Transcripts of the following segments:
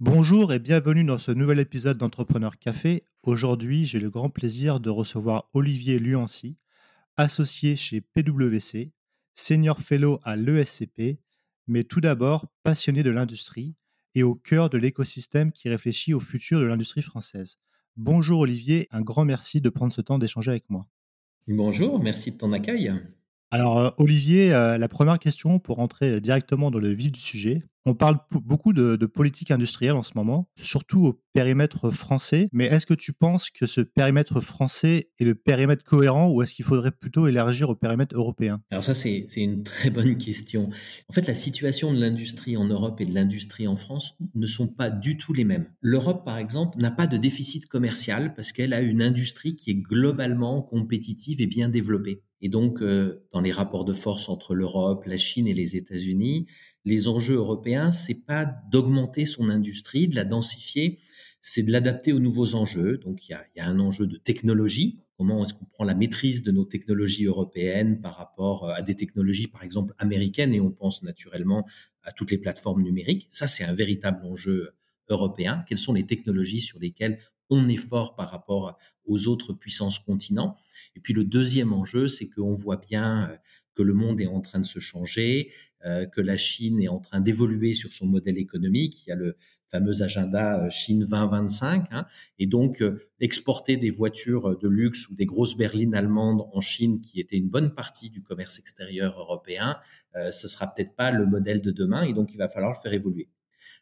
Bonjour et bienvenue dans ce nouvel épisode d'Entrepreneur Café. Aujourd'hui, j'ai le grand plaisir de recevoir Olivier Luancy, associé chez PwC, senior fellow à l'ESCP, mais tout d'abord passionné de l'industrie et au cœur de l'écosystème qui réfléchit au futur de l'industrie française. Bonjour Olivier, un grand merci de prendre ce temps d'échanger avec moi. Bonjour, merci de ton accueil. Alors Olivier, la première question pour entrer directement dans le vif du sujet. On parle beaucoup de politique industrielle en ce moment, surtout au périmètre français. Mais est-ce que tu penses que ce périmètre français est le périmètre cohérent ou est-ce qu'il faudrait plutôt élargir au périmètre européen ? Alors ça, c'est une très bonne question. En fait, la situation de l'industrie en Europe et de l'industrie en France ne sont pas du tout les mêmes. L'Europe, par exemple, n'a pas de déficit commercial parce qu'elle a une industrie qui est globalement compétitive et bien développée. Et donc, dans les rapports de force entre l'Europe, la Chine et les États-Unis, les enjeux européens, c'est pas d'augmenter son industrie, de la densifier, c'est de l'adapter aux nouveaux enjeux. Donc, il y a un enjeu de technologie. Comment est-ce qu'on prend la maîtrise de nos technologies européennes par rapport à des technologies, par exemple, américaines, et on pense naturellement à toutes les plateformes numériques. Ça, c'est un véritable enjeu européen. Quelles sont les technologies sur lesquelles on est fort par rapport aux autres puissances continents? Et puis, le deuxième enjeu, c'est qu'on voit bien que le monde est en train de se changer, que la Chine est en train d'évoluer sur son modèle économique. Il y a le fameux agenda Chine 2025. Et donc, exporter des voitures de luxe ou des grosses berlines allemandes en Chine, qui était une bonne partie du commerce extérieur européen, ce sera peut-être pas le modèle de demain. Et donc, il va falloir le faire évoluer.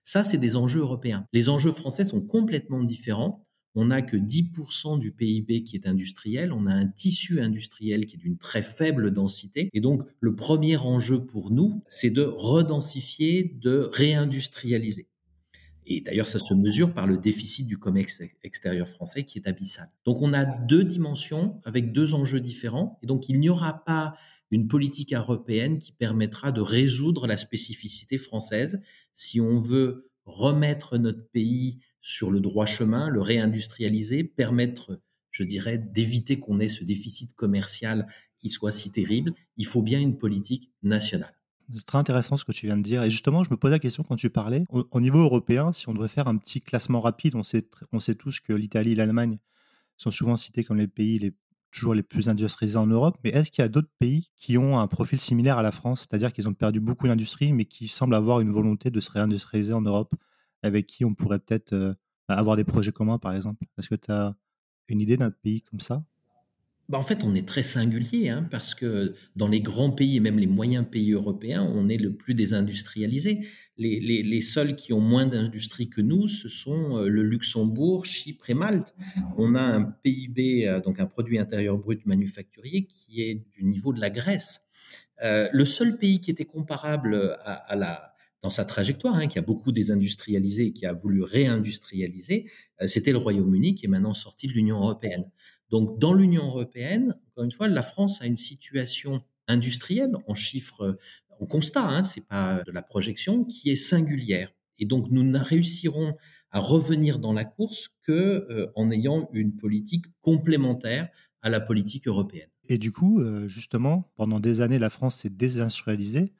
Ça, c'est des enjeux européens. Les enjeux français sont complètement différents. On n'a que 10% du PIB qui est industriel, on a un tissu industriel qui est d'une très faible densité. Et donc, le premier enjeu pour nous, c'est de redensifier, de réindustrialiser. Et d'ailleurs, ça se mesure par le déficit du commerce extérieur français qui est abyssal. Donc, on a deux dimensions avec deux enjeux différents. Et donc, il n'y aura pas une politique européenne qui permettra de résoudre la spécificité française si on veut remettre notre pays sur le droit chemin, le réindustrialiser, permettre, je dirais, d'éviter qu'on ait ce déficit commercial qui soit si terrible. Il faut bien une politique nationale. C'est très intéressant ce que tu viens de dire. Et justement, je me posais la question quand tu parlais. Au niveau européen, si on devait faire un petit classement rapide, on sait tous que l'Italie et l'Allemagne sont souvent cités comme les pays toujours les plus industrialisés en Europe. Mais est-ce qu'il y a d'autres pays qui ont un profil similaire à la France, c'est-à-dire qu'ils ont perdu beaucoup d'industrie, mais qui semblent avoir une volonté de se réindustrialiser en Europe ? Avec qui on pourrait peut-être avoir des projets communs, par exemple. Est-ce que tu as une idée d'un pays comme ça ? En fait, on est très singulier, parce que dans les grands pays et même les moyens pays européens, on est le plus désindustrialisé. Les seuls qui ont moins d'industrie que nous, ce sont le Luxembourg, Chypre et Malte. On a un PIB, donc un produit intérieur brut manufacturier, qui est du niveau de la Grèce. Le seul pays qui était comparable dans sa trajectoire, qui a beaucoup désindustrialisé et qui a voulu réindustrialiser, c'était le Royaume-Uni qui est maintenant sorti de l'Union européenne. Donc, dans l'Union européenne, encore une fois, la France a une situation industrielle en chiffres, en constat, c'est pas de la projection, qui est singulière. Et donc, nous ne réussirons à revenir dans la course qu'en ayant une politique complémentaire à la politique européenne. Et du coup, justement, pendant des années, la France s'est désindustrialisée.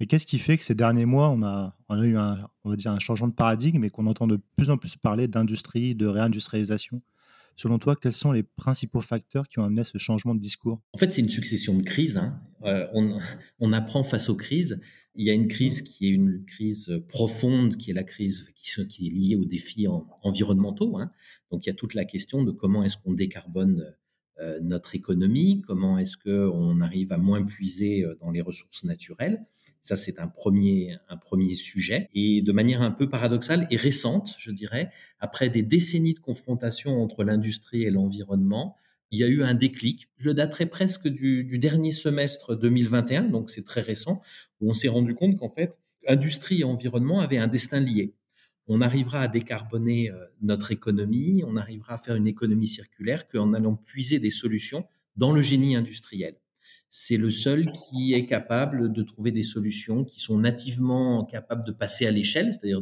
Mais qu'est-ce qui fait que ces derniers mois, on a eu un changement de paradigme et qu'on entend de plus en plus parler d'industrie, de réindustrialisation ? Selon toi, quels sont les principaux facteurs qui ont amené à ce changement de discours ? En fait, c'est une succession de crises. On apprend face aux crises. Il y a une crise qui est une crise profonde, qui est la crise qui est liée aux défis environnementaux. Donc, il y a toute la question de comment est-ce qu'on décarbone notre économie, comment est-ce qu'on arrive à moins puiser dans les ressources naturelles. Ça, c'est un premier sujet. Et de manière un peu paradoxale et récente, je dirais, après des décennies de confrontation entre l'industrie et l'environnement, il y a eu un déclic. Je daterai presque du dernier semestre 2021, donc c'est très récent, où on s'est rendu compte qu'en fait, industrie et environnement avaient un destin lié. On arrivera à décarboner notre économie, on arrivera à faire une économie circulaire qu'en allant puiser des solutions dans le génie industriel. C'est le seul qui est capable de trouver des solutions qui sont nativement capables de passer à l'échelle, c'est-à-dire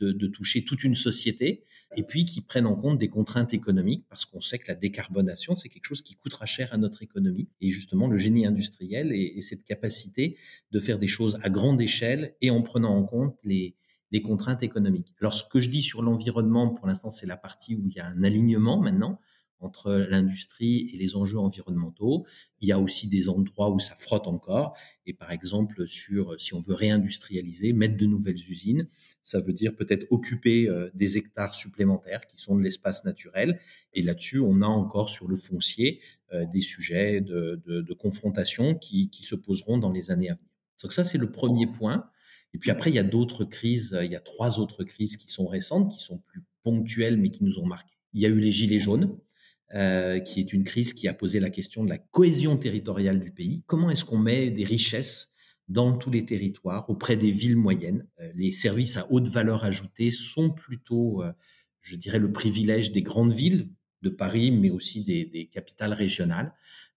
de toucher toute une société, et puis qui prennent en compte des contraintes économiques, parce qu'on sait que la décarbonation, c'est quelque chose qui coûtera cher à notre économie. Et justement, le génie industriel et cette capacité de faire des choses à grande échelle et en prenant en compte les, les contraintes économiques. Alors, ce que je dis sur l'environnement, pour l'instant, c'est la partie où il y a un alignement maintenant entre l'industrie et les enjeux environnementaux. Il y a aussi des endroits où ça frotte encore. Et par exemple, si on veut réindustrialiser, mettre de nouvelles usines, ça veut dire peut-être occuper des hectares supplémentaires qui sont de l'espace naturel. Et là-dessus, on a encore sur le foncier des sujets de confrontation qui se poseront dans les années à venir. Donc ça, c'est le premier point. Et puis après, il y a d'autres crises. Il y a 3 autres crises qui sont récentes, qui sont plus ponctuelles, mais qui nous ont marqués. Il y a eu les gilets jaunes, qui est une crise qui a posé la question de la cohésion territoriale du pays. Comment est-ce qu'on met des richesses dans tous les territoires, auprès des villes moyennes ? Les services à haute valeur ajoutée sont plutôt, je dirais, le privilège des grandes villes de Paris, mais aussi des capitales régionales.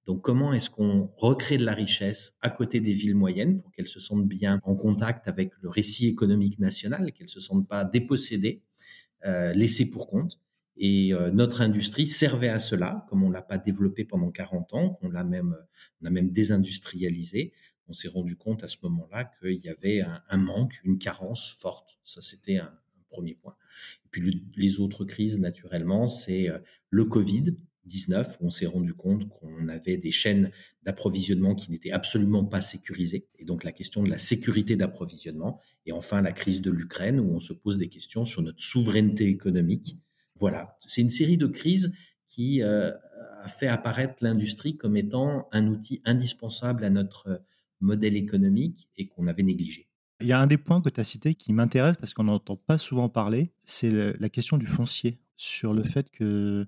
Donc, comment est-ce qu'on recrée de la richesse à côté des villes moyennes pour qu'elles se sentent bien en contact avec le récit économique national, qu'elles ne se sentent pas dépossédées, laissées pour compte ? Et notre industrie servait à cela, comme on ne l'a pas développée pendant 40 ans, on a même désindustrialisé. On s'est rendu compte à ce moment-là qu'il y avait un manque, une carence forte. Ça, c'était un premier point. Et puis les autres crises, naturellement, c'est le Covid-19, où on s'est rendu compte qu'on avait des chaînes d'approvisionnement qui n'étaient absolument pas sécurisées. Et donc, la question de la sécurité d'approvisionnement. Et enfin, la crise de l'Ukraine, où on se pose des questions sur notre souveraineté économique. Voilà, c'est une série de crises qui a fait apparaître l'industrie comme étant un outil indispensable à notre modèle économique et qu'on avait négligé. Il y a un des points que tu as cité qui m'intéresse parce qu'on n'entend pas souvent parler, c'est la question du foncier, sur le fait qu'il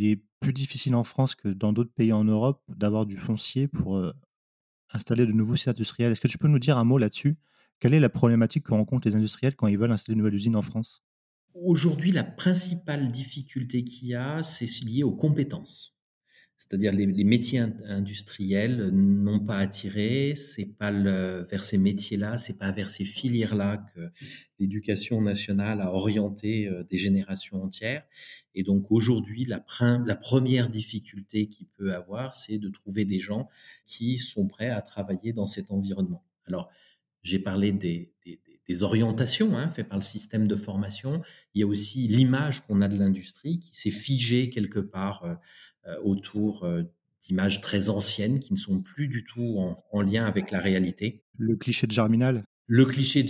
est plus difficile en France que dans d'autres pays en Europe d'avoir du foncier pour installer de nouveaux sites industriels. Est-ce que tu peux nous dire un mot là-dessus ? Quelle est la problématique que rencontrent les industriels quand ils veulent installer une nouvelle usine en France ? Aujourd'hui, la principale difficulté qu'il y a, c'est liée aux compétences. C'est-à-dire les métiers industriels n'ont pas attiré, c'est pas vers ces métiers-là, c'est pas vers ces filières-là que l'éducation nationale a orienté des générations entières. Et donc aujourd'hui, la première difficulté qu'il peut avoir, c'est de trouver des gens qui sont prêts à travailler dans cet environnement. Alors, j'ai parlé des orientations faites par le système de formation. Il y a aussi l'image qu'on a de l'industrie qui s'est figée quelque part autour d'images très anciennes qui ne sont plus du tout en lien avec la réalité. Le cliché de Germinal. Le cliché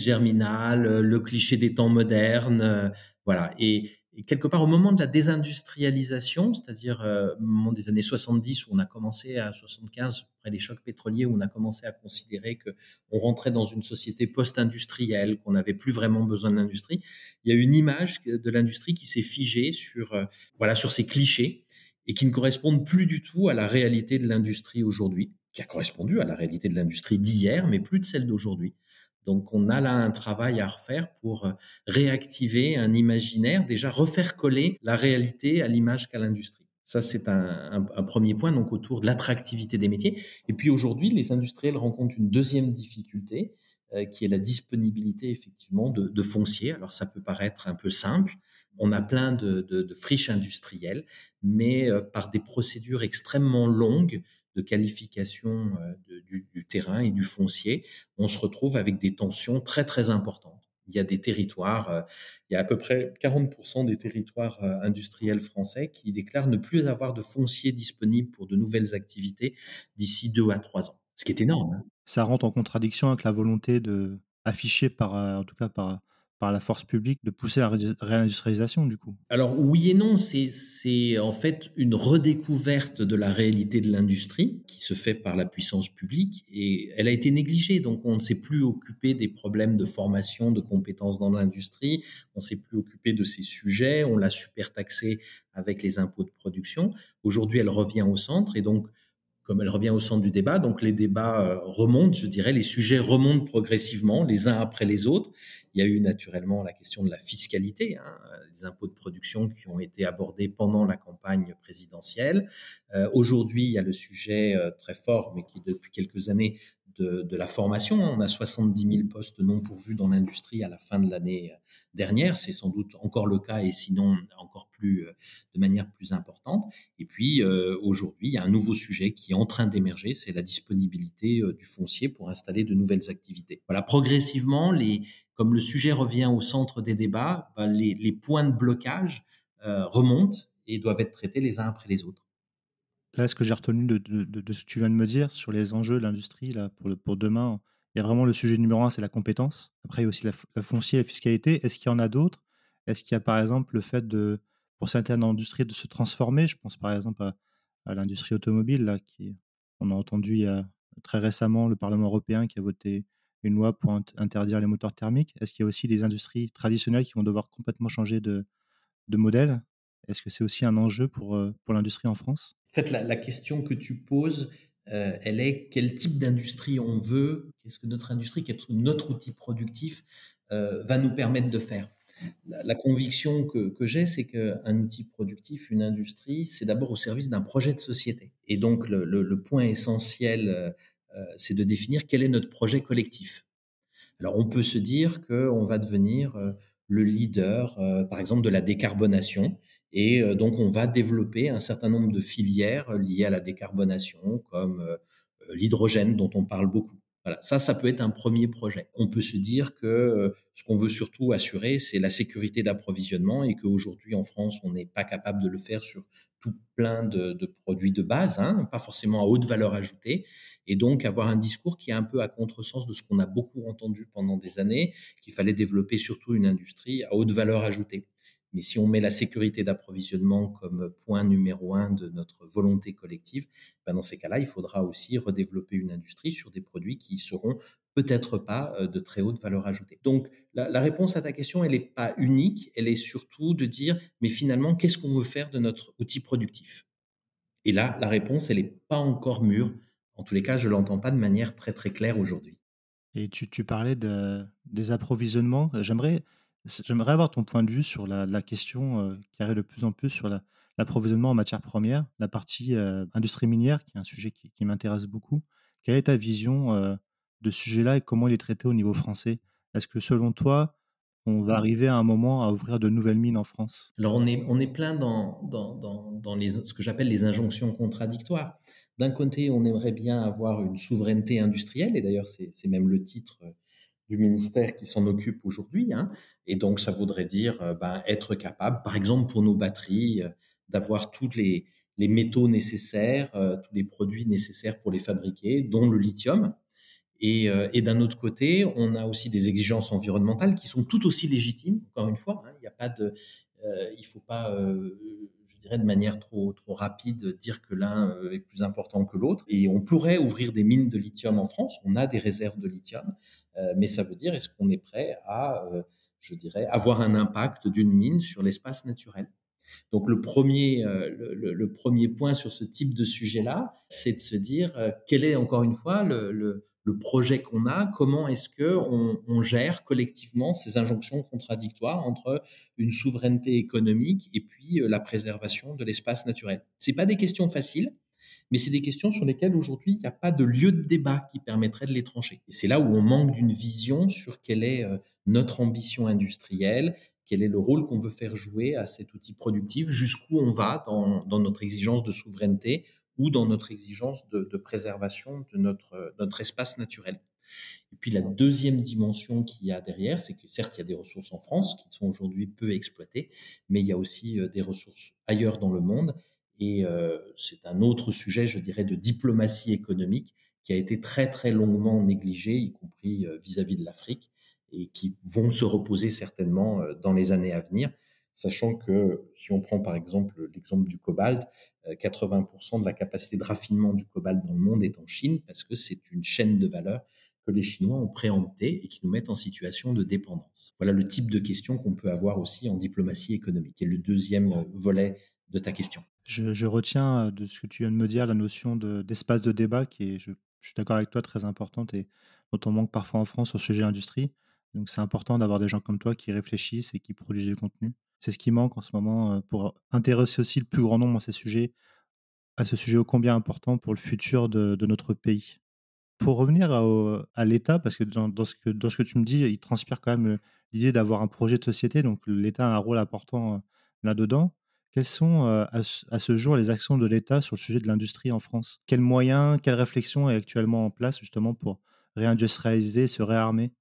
des temps modernes. Voilà. Et quelque part, au moment de la désindustrialisation, c'est-à-dire au moment des années 70 où on a commencé à 75, après les chocs pétroliers, où on a commencé à considérer qu'on rentrait dans une société post-industrielle, qu'on n'avait plus vraiment besoin de l'industrie, il y a une image de l'industrie qui s'est figée sur ces clichés et qui ne correspondent plus du tout à la réalité de l'industrie aujourd'hui, qui a correspondu à la réalité de l'industrie d'hier, mais plus de celle d'aujourd'hui. Donc, on a là un travail à refaire pour réactiver un imaginaire, déjà refaire coller la réalité à l'image qu'a l'industrie. Ça, c'est un premier point, donc autour de l'attractivité des métiers. Et puis aujourd'hui, les industriels rencontrent une deuxième difficulté qui est la disponibilité effectivement de foncier. Alors, ça peut paraître un peu simple. On a plein de friches industrielles, mais par des procédures extrêmement longues, de qualification du terrain et du foncier, on se retrouve avec des tensions très, très importantes. Il y a des territoires, il y a à peu près 40% des territoires industriels français qui déclarent ne plus avoir de foncier disponible pour de nouvelles activités d'ici 2 à 3 ans, ce qui est énorme. Ça rentre en contradiction avec la volonté affichée par la force publique de pousser la réindustrialisation du coup. Alors oui et non, c'est en fait une redécouverte de la réalité de l'industrie qui se fait par la puissance publique et elle a été négligée. Donc on ne s'est plus occupé des problèmes de formation, de compétences dans l'industrie, on ne s'est plus occupé de ces sujets, on l'a supertaxée avec les impôts de production. Aujourd'hui, elle revient au centre et donc comme elle revient au centre du débat, donc les débats remontent, je dirais, les sujets remontent progressivement, les uns après les autres. Il y a eu naturellement la question de la fiscalité, les impôts de production qui ont été abordés pendant la campagne présidentielle. Aujourd'hui, il y a le sujet très fort, mais qui depuis quelques années, de la formation. On a 70 000 postes non pourvus dans l'industrie à la fin de l'année dernière. C'est sans doute encore le cas et sinon encore plus de manière plus importante. Et puis aujourd'hui, il y a un nouveau sujet qui est en train d'émerger, c'est la disponibilité du foncier pour installer de nouvelles activités. Voilà, progressivement, comme le sujet revient au centre des débats, les points de blocage remontent et doivent être traités les uns après les autres. Là, ce que j'ai retenu de ce que tu viens de me dire sur les enjeux de l'industrie là, pour demain, il y a vraiment le sujet numéro 1, c'est la compétence. Après, il y a aussi la foncier et la fiscalité. Est-ce qu'il y en a d'autres ? Est-ce qu'il y a par exemple le fait pour certaines industries de se transformer ? Je pense par exemple à l'industrie automobile. Là, on a entendu il y a très récemment le Parlement européen qui a voté une loi pour interdire les moteurs thermiques. Est-ce qu'il y a aussi des industries traditionnelles qui vont devoir complètement changer de modèle ? Est-ce que c'est aussi un enjeu pour l'industrie en France ? En fait, la question que tu poses, elle est quel type d'industrie on veut ? Qu'est-ce que notre industrie, notre outil productif va nous permettre de faire ? La conviction que j'ai, c'est qu'un outil productif, une industrie, c'est d'abord au service d'un projet de société. Et donc, le point essentiel, c'est de définir quel est notre projet collectif. Alors, on peut se dire qu'on va devenir le leader, par exemple, de la décarbonation. Et donc, on va développer un certain nombre de filières liées à la décarbonation, comme l'hydrogène dont on parle beaucoup. Voilà, ça peut être un premier projet. On peut se dire que ce qu'on veut surtout assurer, c'est la sécurité d'approvisionnement et qu'aujourd'hui, en France, on n'est pas capable de le faire sur tout plein de produits de base, pas forcément à haute valeur ajoutée. Et donc, avoir un discours qui est un peu à contresens de ce qu'on a beaucoup entendu pendant des années, qu'il fallait développer surtout une industrie à haute valeur ajoutée. Mais si on met la sécurité d'approvisionnement comme point numéro 1 de notre volonté collective, dans ces cas-là, il faudra aussi redévelopper une industrie sur des produits qui ne seront peut-être pas de très haute valeur ajoutée. Donc, la réponse à ta question, elle n'est pas unique, elle est surtout de dire, mais finalement, qu'est-ce qu'on veut faire de notre outil productif ? Et là, la réponse, elle n'est pas encore mûre. En tous les cas, je ne l'entends pas de manière très, très claire aujourd'hui. Et tu parlais des approvisionnements. J'aimerais avoir ton point de vue sur la question qui arrive de plus en plus sur l'approvisionnement en matières premières, la partie industrie minière, qui est un sujet qui m'intéresse beaucoup. Quelle est ta vision de ce sujet-là et comment il est traité au niveau français ? Est-ce que selon toi, on va arriver à un moment à ouvrir de nouvelles mines en France ? Alors on est plein dans ce que j'appelle les injonctions contradictoires. D'un côté, on aimerait bien avoir une souveraineté industrielle, et d'ailleurs c'est même le titre du ministère qui s'en occupe aujourd'hui. Et donc, ça voudrait dire être capable, par exemple pour nos batteries, d'avoir tous les métaux nécessaires, tous les produits nécessaires pour les fabriquer, dont le lithium. Et d'un autre côté, on a aussi des exigences environnementales qui sont tout aussi légitimes, encore une fois. Il ne faut pas... de manière trop rapide, dire que l'un est plus important que l'autre. Et on pourrait ouvrir des mines de lithium en France, on a des réserves de lithium, mais ça veut dire est-ce qu'on est prêt à, avoir un impact d'une mine sur l'espace naturel ? Donc le premier point sur ce type de sujet-là, c'est de se dire quel est encore une fois le projet qu'on a, comment est-ce qu'on gère collectivement ces injonctions contradictoires entre une souveraineté économique et puis la préservation de l'espace naturel. Ce n'est pas des questions faciles, mais c'est des questions sur lesquelles aujourd'hui, il n'y a pas de lieu de débat qui permettrait de les trancher. Et c'est là où on manque d'une vision sur quelle est notre ambition industrielle, quel est le rôle qu'on veut faire jouer à cet outil productif, jusqu'où on va dans notre exigence de souveraineté ou dans notre exigence de préservation de notre espace naturel. Et puis la deuxième dimension qu'il y a derrière, c'est que certes, il y a des ressources en France qui sont aujourd'hui peu exploitées, mais il y a aussi des ressources ailleurs dans le monde. Et c'est un autre sujet, je dirais, de diplomatie économique qui a été très, très longuement négligé, y compris vis-à-vis de l'Afrique, et qui vont se reposer certainement dans les années à venir. Sachant que si on prend par exemple l'exemple du cobalt, 80% de la capacité de raffinement du cobalt dans le monde est en Chine parce que c'est une chaîne de valeur que les Chinois ont préemptée et qui nous mettent en situation de dépendance. Voilà le type de question qu'on peut avoir aussi en diplomatie économique. Et le deuxième volet de ta question. Je retiens de ce que tu viens de me dire la notion d'espace de débat qui est, je suis d'accord avec toi, très importante et dont on manque parfois en France au sujet de l'industrie. Donc c'est important d'avoir des gens comme toi qui réfléchissent et qui produisent du contenu. C'est ce qui manque en ce moment pour intéresser aussi le plus grand nombre à ce sujet ô combien important pour le futur de notre pays. Pour revenir à l'État, parce que dans ce que tu me dis, il transpire quand même l'idée d'avoir un projet de société, donc l'État a un rôle important là-dedans. Quelles sont à ce jour les actions de l'État sur le sujet de l'industrie en France? Quels moyens, quelle réflexion est actuellement en place justement pour réindustrialiser, se réarmer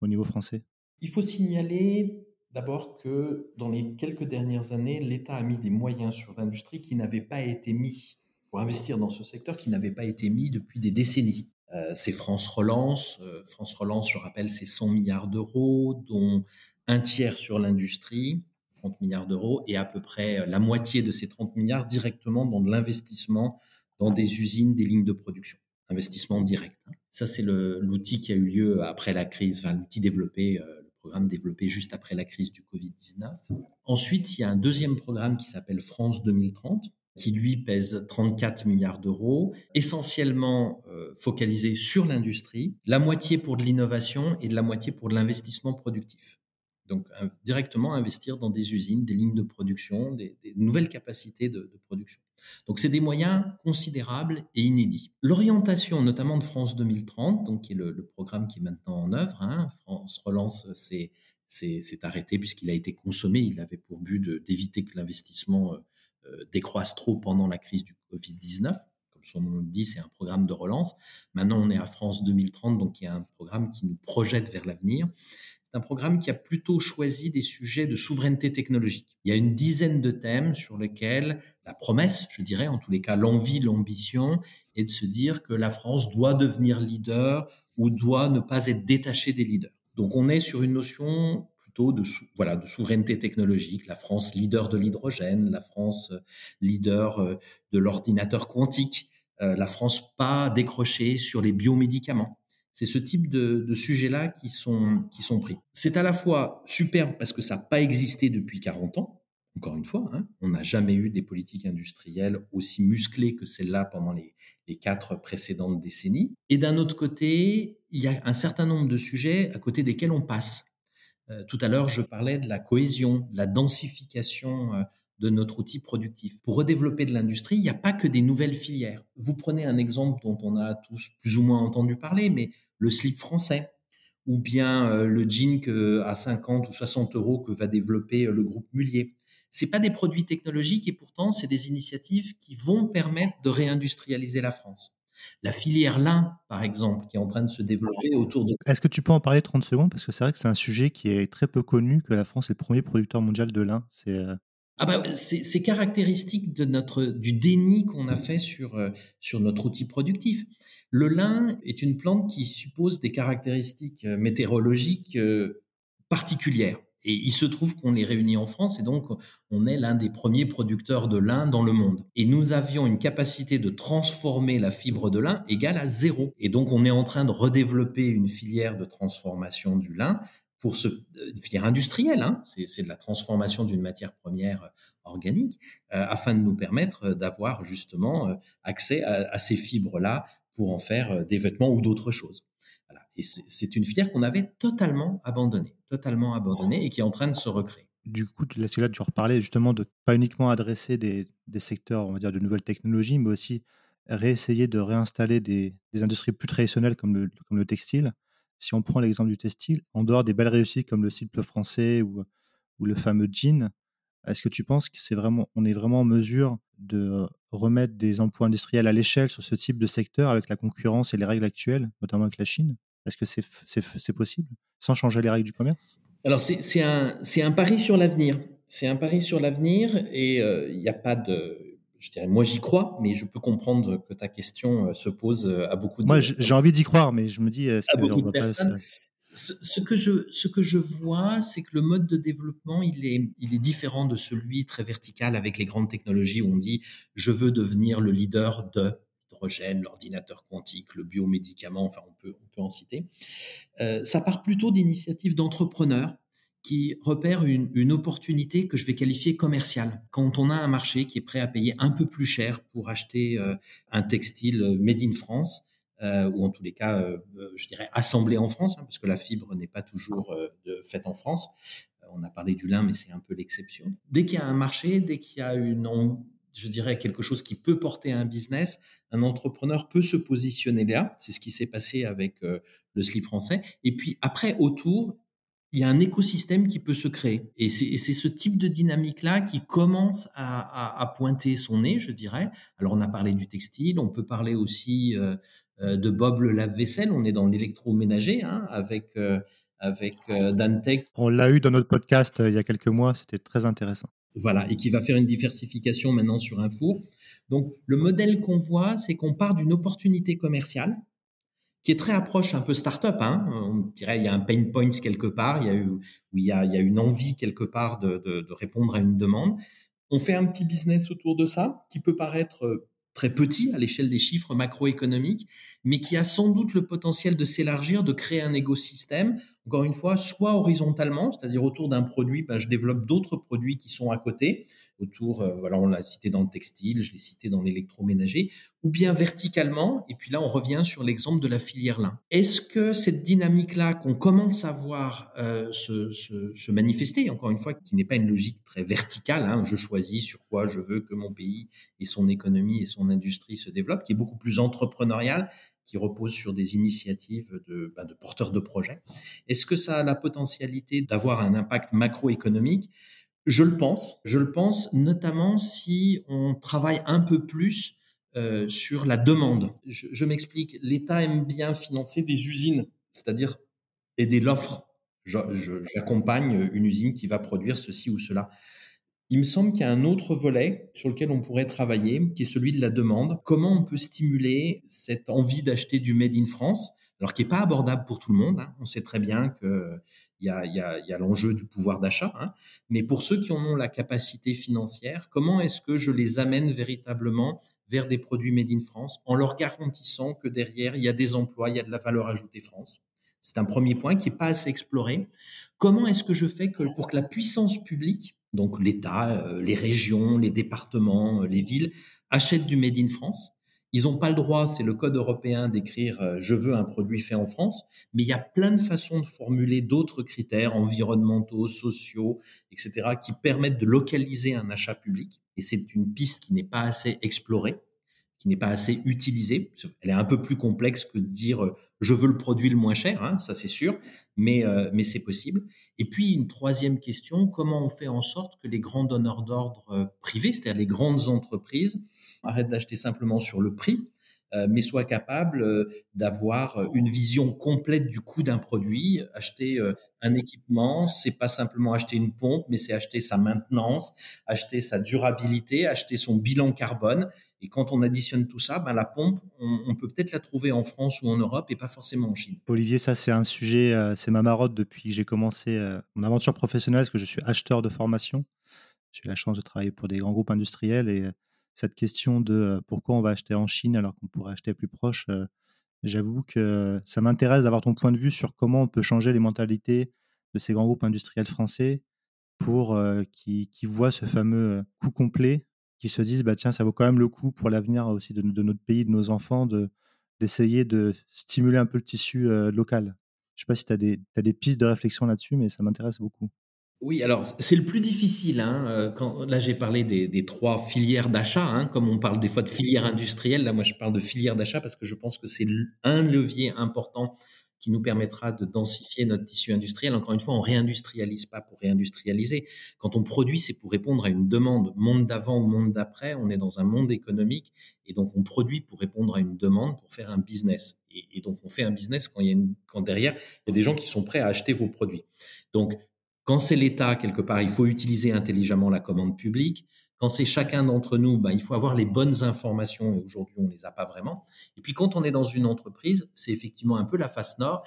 au niveau français? Il faut signaler d'abord que dans les quelques dernières années, l'État a mis des moyens sur l'industrie qui n'avaient pas été mis pour investir dans ce secteur, qui n'avaient pas été mis depuis des décennies. C'est France Relance. France Relance, je rappelle, c'est 100 milliards d'euros, dont un tiers sur l'industrie, 30 milliards d'euros, et à peu près la moitié de ces 30 milliards directement dans de l'investissement dans des usines, des lignes de production. Investissement direct. Ça, c'est l'outil qui a eu lieu après la crise, enfin, l'outil développé, le programme développé juste après la crise du Covid-19. Ensuite, il y a un deuxième programme qui s'appelle France 2030, qui lui pèse 34 milliards d'euros, essentiellement focalisé sur l'industrie, la moitié pour de l'innovation et de la moitié pour de l'investissement productif. Donc, directement investir dans des usines, des lignes de production, des nouvelles capacités de production. Donc, c'est des moyens considérables et inédits. L'orientation, notamment de France 2030, donc, qui est le programme qui est maintenant en œuvre, hein, France Relance s'est arrêté puisqu'il a été consommé. Il avait pour but d'éviter que l'investissement décroisse trop pendant la crise du Covid-19. Comme son nom le dit, c'est un programme de relance. Maintenant, on est à France 2030, donc il y a un programme qui nous projette vers l'avenir. C'est un programme qui a plutôt choisi des sujets de souveraineté technologique. Il y a une dizaine de thèmes sur lesquels la promesse, je dirais, en tous les cas l'envie, l'ambition, est de se dire que la France doit devenir leader ou doit ne pas être détachée des leaders. Donc on est sur une notion plutôt de souveraineté technologique, la France leader de l'hydrogène, la France leader de l'ordinateur quantique, la France pas décrochée sur les biomédicaments. C'est ce type de sujets-là qui sont pris. C'est à la fois superbe parce que ça n'a pas existé depuis 40 ans, encore une fois. Hein, on n'a jamais eu des politiques industrielles aussi musclées que celles-là pendant les 4 précédentes décennies. Et d'un autre côté, il y a un certain nombre de sujets à côté desquels on passe. Tout à l'heure, je parlais de la cohésion, de la densification de notre outil productif. Pour redévelopper de l'industrie, il n'y a pas que des nouvelles filières. Vous prenez un exemple dont on a tous plus ou moins entendu parler, mais le slip français, ou bien le jean à 50 ou 60 euros que va développer le groupe Mullier. Ce n'est pas des produits technologiques et pourtant, c'est des initiatives qui vont permettre de réindustrialiser la France. La filière lin, par exemple, qui est en train de se développer autour de... Est-ce que tu peux en parler 30 secondes? Parce que c'est vrai que c'est un sujet qui est très peu connu, que la France est le premier producteur mondial de lin. C'est caractéristique de du déni qu'on a fait sur notre outil productif. Le lin est une plante qui suppose des caractéristiques météorologiques particulières. Et il se trouve qu'on les réunit en France et donc on est l'un des premiers producteurs de lin dans le monde. Et nous avions une capacité de transformer la fibre de lin égale à 0. Et donc on est en train de redévelopper une filière de transformation du lin pour une filière industrielle, hein, c'est de la transformation d'une matière première organique, afin de nous permettre d'avoir justement accès à ces fibres-là pour en faire des vêtements ou d'autres choses. Voilà. Et c'est une filière qu'on avait totalement abandonnée et qui est en train de se recréer. Du coup, c'est là que tu reparlais justement de pas uniquement adresser des secteurs, on va dire, de nouvelles technologies, mais aussi réessayer de réinstaller des industries plus traditionnelles comme le textile. Si on prend l'exemple du textile, en dehors des belles réussites comme le slip français ou le fameux jean, est-ce que tu penses qu'on est vraiment en mesure de remettre des emplois industriels à l'échelle sur ce type de secteur avec la concurrence et les règles actuelles, notamment avec la Chine? Est-ce que c'est possible sans changer les règles du commerce? Alors c'est un pari sur l'avenir. C'est un pari sur l'avenir et il n'y a pas de... Je dirais, moi, j'y crois, mais je peux comprendre que ta question se pose à beaucoup de... Moi, j'ai envie d'y croire, mais je me dis... À beaucoup de personnes. Ce que je vois, c'est que le mode de développement, il est différent de celui très vertical avec les grandes technologies où on dit « je veux devenir le leader de l'hydrogène, l'ordinateur quantique, le biomédicament », enfin, on peut en citer. Ça part plutôt d'initiatives d'entrepreneurs qui repère une opportunité que je vais qualifier commerciale. Quand on a un marché qui est prêt à payer un peu plus cher pour acheter un textile made in France, ou en tous les cas, je dirais, assemblé en France, hein, parce que la fibre n'est pas toujours faite en France. On a parlé du lin, mais c'est un peu l'exception. Dès qu'il y a un marché, dès qu'il y a je dirais quelque chose qui peut porter à un business, un entrepreneur peut se positionner là. C'est ce qui s'est passé avec le slip français. Et puis après, autour, il y a un écosystème qui peut se créer. Et c'est ce type de dynamique-là qui commence à pointer son nez, je dirais. Alors, on a parlé du textile, on peut parler aussi de Bob le lave-vaisselle, on est dans l'électroménager, hein, avec Dantec. On l'a eu dans notre podcast il y a quelques mois, c'était très intéressant. Voilà, et qui va faire une diversification maintenant sur un four. Donc, le modèle qu'on voit, c'est qu'on part d'une opportunité commerciale qui est très approche un peu start-up. Hein. On dirait il y a un pain point quelque part, il y a une envie quelque part de répondre à une demande. On fait un petit business autour de ça qui peut paraître très petit à l'échelle des chiffres macroéconomiques, mais qui a sans doute le potentiel de s'élargir, de créer un écosystème, encore une fois, soit horizontalement, c'est-à-dire autour d'un produit, ben, je développe d'autres produits qui sont à côté, autour, voilà, on l'a cité dans le textile, je l'ai cité dans l'électroménager, ou bien verticalement, et puis là, on revient sur l'exemple de la filière lin. Est-ce que cette dynamique-là qu'on commence à voir se manifester, encore une fois, qui n'est pas une logique très verticale, hein, je choisis sur quoi je veux que mon pays et son économie et son industrie se développent, qui est beaucoup plus entrepreneuriale, qui repose sur des initiatives de porteurs de projets. Est-ce que ça a la potentialité d'avoir un impact macroéconomique ? Je le pense, notamment si on travaille un peu plus sur la demande. Je m'explique, l'État aime bien financer des usines, c'est-à-dire aider l'offre. J'accompagne une usine qui va produire ceci ou cela. Il me semble qu'il y a un autre volet sur lequel on pourrait travailler, qui est celui de la demande. Comment on peut stimuler cette envie d'acheter du Made in France, alors qui n'est pas abordable pour tout le monde. Hein. On sait très bien qu'il y a l'enjeu du pouvoir d'achat. Hein. Mais pour ceux qui en ont la capacité financière, comment est-ce que je les amène véritablement vers des produits Made in France en leur garantissant que derrière, il y a des emplois, il y a de la valeur ajoutée France ? C'est un premier point qui n'est pas assez exploré. Comment est-ce que je fais pour que la puissance publique, donc l'État, les régions, les départements, les villes, achètent du Made in France. Ils n'ont pas le droit, c'est le code européen, d'écrire « je veux un produit fait en France », mais il y a plein de façons de formuler d'autres critères environnementaux, sociaux, etc., qui permettent de localiser un achat public. Et c'est une piste qui n'est pas assez explorée, qui n'est pas assez utilisée. Elle est un peu plus complexe que de dire « je veux le produit le moins cher hein, », ça c'est sûr, mais c'est possible. Et puis, une troisième question, comment on fait en sorte que les grands donneurs d'ordre privés, c'est-à-dire les grandes entreprises, arrêtent d'acheter simplement sur le prix, mais soient capables d'avoir une vision complète du coût d'un produit. Acheter un équipement, c'est pas simplement acheter une pompe, mais c'est acheter sa maintenance, acheter sa durabilité, acheter son bilan carbone. Et quand on additionne tout ça, ben la pompe, on peut peut-être la trouver en France ou en Europe et pas forcément en Chine. Olivier, ça c'est un sujet, c'est ma marotte depuis que j'ai commencé mon aventure professionnelle, parce que je suis acheteur de formation. J'ai eu la chance de travailler pour des grands groupes industriels et cette question de pourquoi on va acheter en Chine alors qu'on pourrait acheter plus proche, j'avoue que ça m'intéresse d'avoir ton point de vue sur comment on peut changer les mentalités de ces grands groupes industriels français pour qui voient ce fameux coût complet, qui se disent, bah, tiens, ça vaut quand même le coup pour l'avenir aussi de notre pays, de nos enfants, d'essayer de stimuler un peu le tissu local. Je ne sais pas si tu as des pistes de réflexion là-dessus, mais ça m'intéresse beaucoup. Oui, alors c'est le plus difficile. Hein, là, j'ai parlé des trois filières d'achat. Hein, comme on parle des fois de filières industrielles, là, moi, je parle de filières d'achat parce que je pense que c'est un levier important qui nous permettra de densifier notre tissu industriel. Encore une fois, on ne réindustrialise pas pour réindustrialiser. Quand on produit, c'est pour répondre à une demande. Monde d'avant ou monde d'après, on est dans un monde économique et donc on produit pour répondre à une demande, pour faire un business. Et donc, on fait un business quand derrière, il y a des gens qui sont prêts à acheter vos produits. Donc, quand c'est l'État, quelque part, il faut utiliser intelligemment la commande publique. Quand c'est chacun d'entre nous, ben, il faut avoir les bonnes informations et aujourd'hui, on ne les a pas vraiment. Et puis, quand on est dans une entreprise, c'est effectivement un peu la face nord.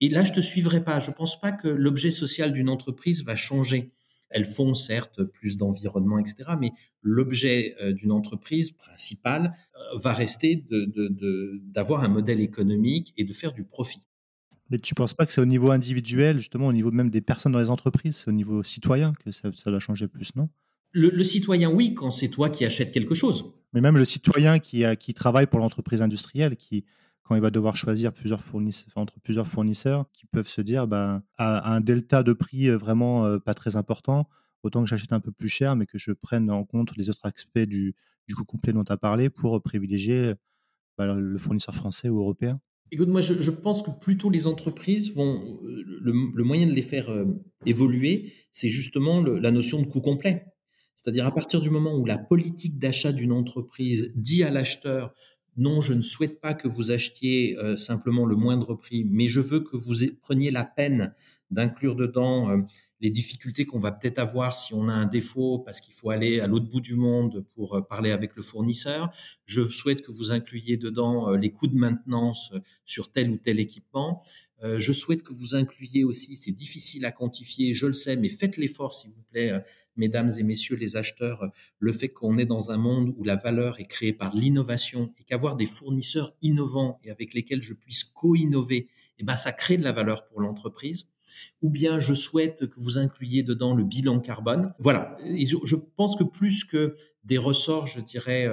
Et là, je ne te suivrai pas. Je ne pense pas que l'objet social d'une entreprise va changer. Elles font certes plus d'environnement, etc., mais l'objet d'une entreprise principale va rester d'avoir un modèle économique et de faire du profit. Mais tu ne penses pas que c'est au niveau individuel, justement, au niveau même des personnes dans les entreprises, c'est au niveau citoyen que ça doit changer plus, non ? Le citoyen, oui, quand c'est toi qui achètes quelque chose. Mais même le citoyen qui travaille pour l'entreprise industrielle, qui, quand il va devoir choisir entre plusieurs fournisseurs, qui peuvent se dire bah, à un delta de prix vraiment pas très important, autant que j'achète un peu plus cher, mais que je prenne en compte les autres aspects du coût complet dont tu as parlé pour privilégier bah, le fournisseur français ou européen. Écoute, moi, je pense que plutôt les entreprises vont... Le moyen de les faire évoluer, c'est justement la notion de coût complet. C'est-à-dire, à partir du moment où la politique d'achat d'une entreprise dit à l'acheteur « Non, je ne souhaite pas que vous achetiez simplement le moindre prix, mais je veux que vous preniez la peine d'inclure dedans les difficultés qu'on va peut-être avoir si on a un défaut parce qu'il faut aller à l'autre bout du monde pour parler avec le fournisseur. Je souhaite que vous incluiez dedans les coûts de maintenance sur tel ou tel équipement. Je souhaite que vous incluiez aussi, c'est difficile à quantifier, je le sais, mais faites l'effort, s'il vous plaît, mesdames et messieurs les acheteurs, le fait qu'on est dans un monde où la valeur est créée par l'innovation et qu'avoir des fournisseurs innovants et avec lesquels je puisse co-innover, eh ben, ça crée de la valeur pour l'entreprise. Ou bien je souhaite que vous incluiez dedans le bilan carbone. Voilà, et je pense que plus que des ressorts, je dirais,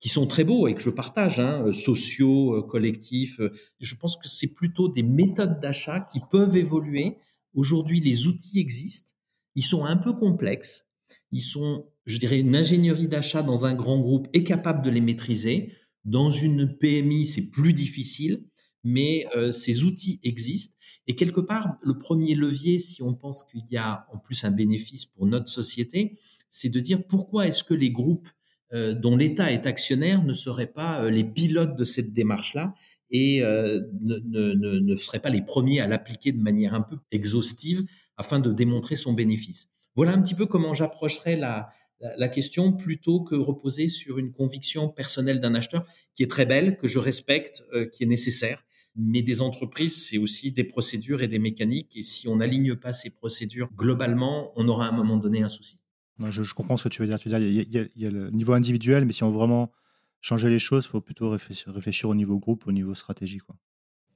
qui sont très beaux et que je partage, sociaux, collectifs, je pense que c'est plutôt des méthodes d'achat qui peuvent évoluer. Aujourd'hui, les outils existent, ils sont un peu complexes, ils sont, je dirais, une ingénierie d'achat dans un grand groupe est capable de les maîtriser. Dans une PMI, c'est plus difficile, mais ces outils existent. Et quelque part, le premier levier, si on pense qu'il y a en plus un bénéfice pour notre société, c'est de dire pourquoi est-ce que les groupes dont l'État est actionnaire ne seraient pas les pilotes de cette démarche-là et ne seraient pas les premiers à l'appliquer de manière un peu exhaustive afin de démontrer son bénéfice. Voilà un petit peu comment j'approcherais la question plutôt que reposer sur une conviction personnelle d'un acheteur qui est très belle, que je respecte, qui est nécessaire. Mais des entreprises, c'est aussi des procédures et des mécaniques. Et si on n'aligne pas ces procédures globalement, on aura à un moment donné un souci. Non, je comprends ce que tu veux dire. Tu veux dire il y a le niveau individuel, mais si on veut vraiment changer les choses, il faut plutôt réfléchir au niveau groupe, au niveau stratégie, quoi.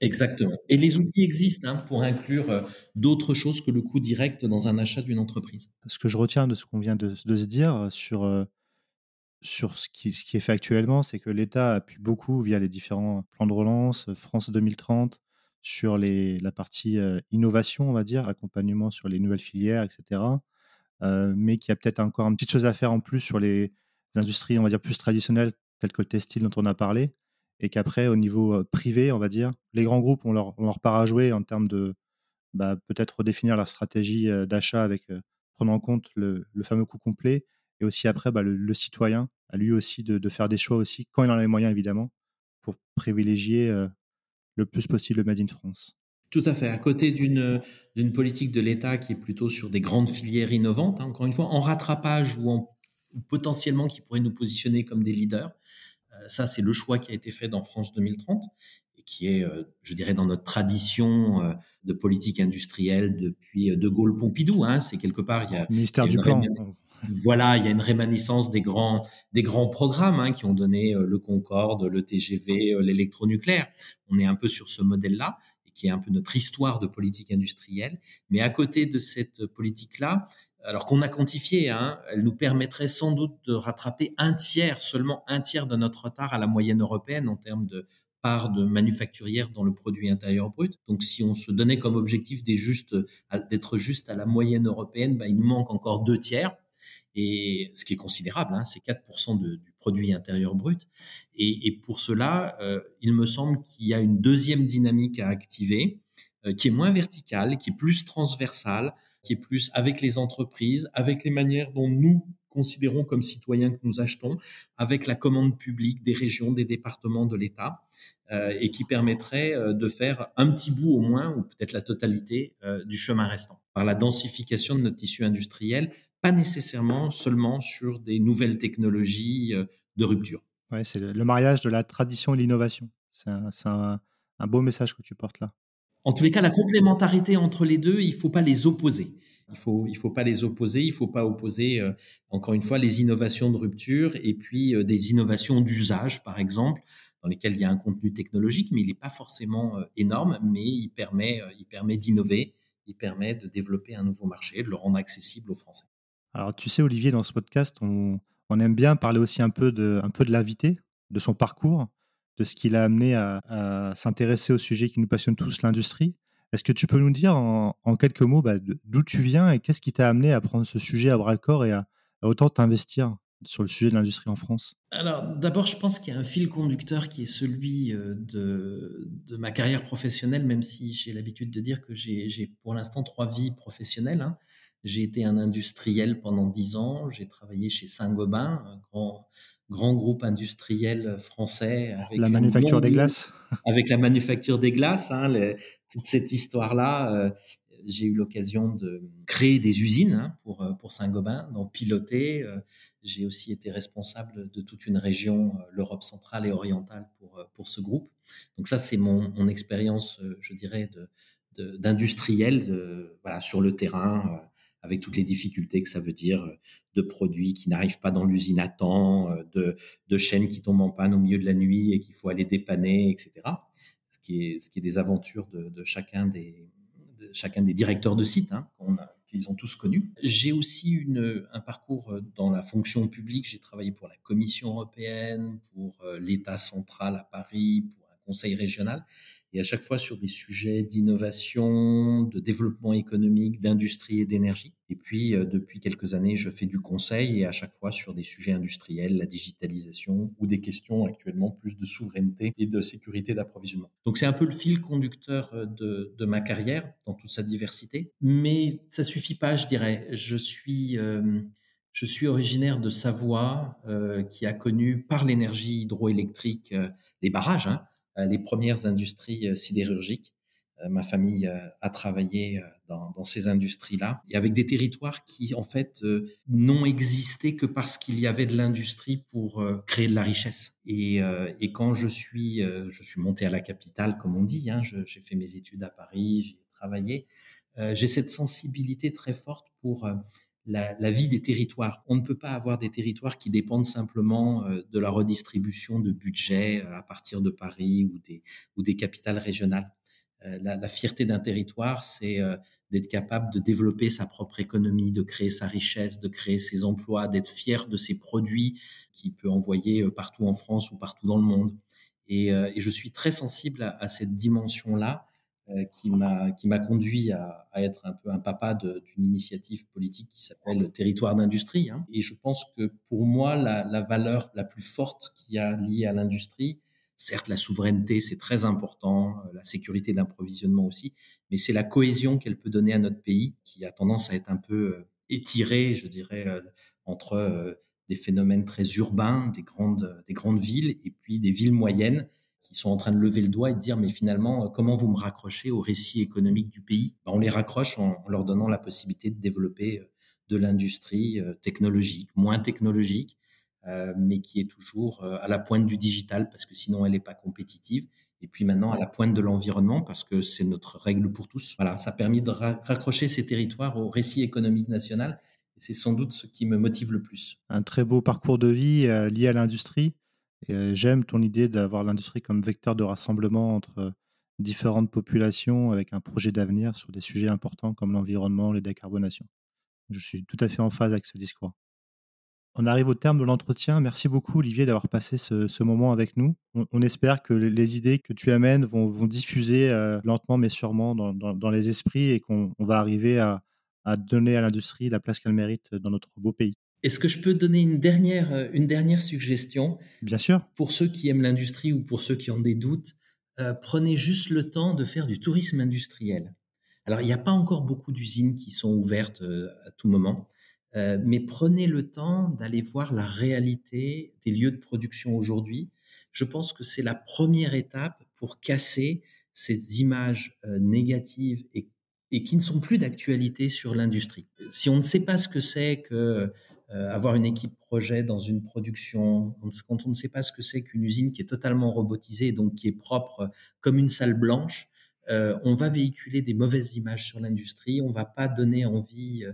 Exactement. Et les outils existent pour inclure d'autres choses que le coût direct dans un achat d'une entreprise. Ce que je retiens de ce qu'on vient de se dire sur ce qui est fait actuellement, c'est que l'État appuie beaucoup via les différents plans de relance, France 2030, sur la partie innovation, on va dire, accompagnement sur les nouvelles filières, etc. Mais qu'il y a peut-être encore une petite chose à faire en plus sur les industries, on va dire, plus traditionnelles, telles que le textile dont on a parlé, et qu'après, au niveau privé, on va dire, les grands groupes ont leur part à jouer en termes de peut-être redéfinir leur stratégie d'achat avec prenant en compte le fameux coût complet. Et aussi après, le citoyen a lui aussi de faire des choix aussi, quand il en a les moyens évidemment, pour privilégier le plus possible le Made in France. Tout à fait, à côté d'une politique de l'État qui est plutôt sur des grandes filières innovantes, encore une fois, en rattrapage ou potentiellement qui pourrait nous positionner comme des leaders. Ça, c'est le choix qui a été fait dans France 2030 et qui est, je dirais, dans notre tradition de politique industrielle depuis De Gaulle-Pompidou. C'est quelque part… Ministère du Plan. Voilà, il y a une réminiscence des grands programmes qui ont donné le Concorde, le TGV, l'électronucléaire. On est un peu sur ce modèle-là, et qui est un peu notre histoire de politique industrielle. Mais à côté de cette politique-là, alors qu'on a quantifié, elle nous permettrait sans doute de rattraper seulement un tiers de notre retard à la moyenne européenne en termes de part de manufacturière dans le produit intérieur brut. Donc, si on se donnait comme objectif d'être juste à la moyenne européenne, il nous manque encore 2 tiers. Et ce qui est considérable, c'est 4% du produit intérieur brut. Et pour cela, il me semble qu'il y a une deuxième dynamique à activer, qui est moins verticale, qui est plus transversale, qui est plus avec les entreprises, avec les manières dont nous considérons comme citoyens que nous achetons, avec la commande publique des régions, des départements, de l'État, et qui permettrait de faire un petit bout au moins, ou peut-être la totalité du chemin restant, par la densification de notre tissu industriel, pas nécessairement seulement sur des nouvelles technologies de rupture. Ouais, c'est le mariage de la tradition et l'innovation. C'est un beau message que tu portes là. En tous les cas, la complémentarité entre les deux, il ne faut pas les opposer. Il ne faut pas opposer, encore une fois, les innovations de rupture et puis des innovations d'usage, par exemple, dans lesquelles il y a un contenu technologique, mais il n'est pas forcément énorme, mais il permet d'innover, il permet de développer un nouveau marché, de le rendre accessible aux Français. Alors, tu sais, Olivier, dans ce podcast, on aime bien parler aussi un peu de l'invité, de son parcours, de ce qui l'a amené à s'intéresser au sujet qui nous passionne tous, l'industrie. Est-ce que tu peux nous dire en quelques mots d'où tu viens et qu'est-ce qui t'a amené à prendre ce sujet à bras-le-corps et à autant t'investir sur le sujet de l'industrie en France? Alors, d'abord, je pense qu'il y a un fil conducteur qui est celui de ma carrière professionnelle, même si j'ai l'habitude de dire que j'ai pour l'instant 3 vies professionnelles, hein. J'ai été un industriel pendant 10 ans, j'ai travaillé chez Saint-Gobain, un grand groupe industriel français. Avec la manufacture des glaces. Avec la manufacture des glaces, hein, toute cette histoire-là. J'ai eu l'occasion de créer des usines hein, pour Saint-Gobain, d'en piloter. J'ai aussi été responsable de toute une région, l'Europe centrale et orientale pour ce groupe. Donc ça, c'est mon expérience, je dirais, d'industriel voilà, sur le terrain, avec toutes les difficultés que ça veut dire, de produits qui n'arrivent pas dans l'usine à temps, de chaînes qui tombent en panne au milieu de la nuit et qu'il faut aller dépanner, etc. Ce qui est des aventures de chacun des directeurs de site, hein, qu'ils ont tous connus. J'ai aussi un parcours dans la fonction publique. J'ai travaillé pour la Commission européenne, pour l'État central à Paris, pour un conseil régional, et à chaque fois sur des sujets d'innovation, de développement économique, d'industrie et d'énergie. Et puis, depuis quelques années, je fais du conseil, et à chaque fois sur des sujets industriels, la digitalisation ou des questions actuellement plus de souveraineté et de sécurité d'approvisionnement. Donc, c'est un peu le fil conducteur de ma carrière dans toute sa diversité. Mais ça suffit pas, je dirais. Je suis originaire de Savoie, qui a connu par l'énergie hydroélectrique les barrages, hein, les premières industries sidérurgiques. Ma famille a travaillé dans ces industries-là, et avec des territoires qui, en fait, n'ont existé que parce qu'il y avait de l'industrie pour créer de la richesse. Et quand je suis monté à la capitale, comme on dit, hein, j'ai fait mes études à Paris, j'y ai travaillé, j'ai cette sensibilité très forte pour la vie des territoires. On ne peut pas avoir des territoires qui dépendent simplement de la redistribution de budget à partir de Paris ou des capitales régionales. La fierté d'un territoire, c'est d'être capable de développer sa propre économie, de créer sa richesse, de créer ses emplois, d'être fier de ses produits qu'il peut envoyer partout en France ou partout dans le monde. Et je suis très sensible à cette dimension-là, qui m'a conduit à être un peu un papa d'une initiative politique qui s'appelle le Territoire d'Industrie, hein. Et je pense que pour moi, la valeur la plus forte qu'il y a liée à l'industrie, certes, la souveraineté, c'est très important, la sécurité d'approvisionnement aussi, mais c'est la cohésion qu'elle peut donner à notre pays, qui a tendance à être un peu étirée, je dirais, entre des phénomènes très urbains, des grandes villes, et puis des villes moyennes, qui sont en train de lever le doigt et de dire, mais finalement, comment vous me raccrochez au récit économique du pays? Ben, on les raccroche en leur donnant la possibilité de développer de l'industrie technologique, moins technologique, mais qui est toujours à la pointe du digital, parce que sinon elle n'est pas compétitive. Et puis maintenant, à la pointe de l'environnement, parce que c'est notre règle pour tous. Voilà, ça a permis de raccrocher ces territoires au récit économique national. Et c'est sans doute ce qui me motive le plus. Un très beau parcours de vie lié à l'industrie. J'aime ton idée d'avoir l'industrie comme vecteur de rassemblement entre différentes populations, avec un projet d'avenir sur des sujets importants comme l'environnement, la décarbonation. Je suis tout à fait en phase avec ce discours. On arrive au terme de l'entretien. Merci beaucoup, Olivier, d'avoir passé ce moment avec nous. On espère que les idées que tu amènes vont diffuser lentement mais sûrement dans les esprits, et qu'on va arriver à donner à l'industrie la place qu'elle mérite dans notre beau pays. Est-ce que je peux donner une dernière suggestion ? Bien sûr. Pour ceux qui aiment l'industrie ou pour ceux qui ont des doutes, prenez juste le temps de faire du tourisme industriel. Alors, il n'y a pas encore beaucoup d'usines qui sont ouvertes à tout moment, mais prenez le temps d'aller voir la réalité des lieux de production aujourd'hui. Je pense que c'est la première étape pour casser ces images négatives et qui ne sont plus d'actualité sur l'industrie. Si on ne sait pas ce que c'est que avoir une équipe projet dans une production, quand on ne sait pas ce que c'est qu'une usine qui est totalement robotisée, donc qui est propre comme une salle blanche, on va véhiculer des mauvaises images sur l'industrie, on ne va pas donner envie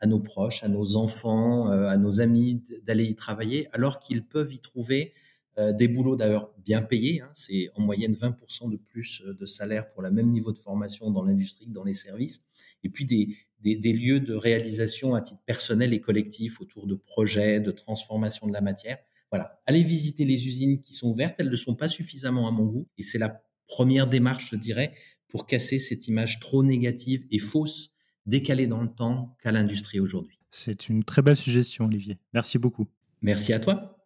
à nos proches, à nos enfants, à nos amis d'aller y travailler, alors qu'ils peuvent y trouver des boulots d'ailleurs bien payés, hein. C'est en moyenne 20% de plus de salaire pour le même niveau de formation dans l'industrie que dans les services, et puis des lieux de réalisation à titre personnel et collectif autour de projets, de transformation de la matière. Voilà, allez visiter les usines qui sont ouvertes, elles ne sont pas suffisamment à mon goût, et c'est la première démarche, je dirais, pour casser cette image trop négative et fausse, décalée dans le temps, qu'a l'industrie aujourd'hui. C'est une très belle suggestion, Olivier. Merci beaucoup. Merci à toi.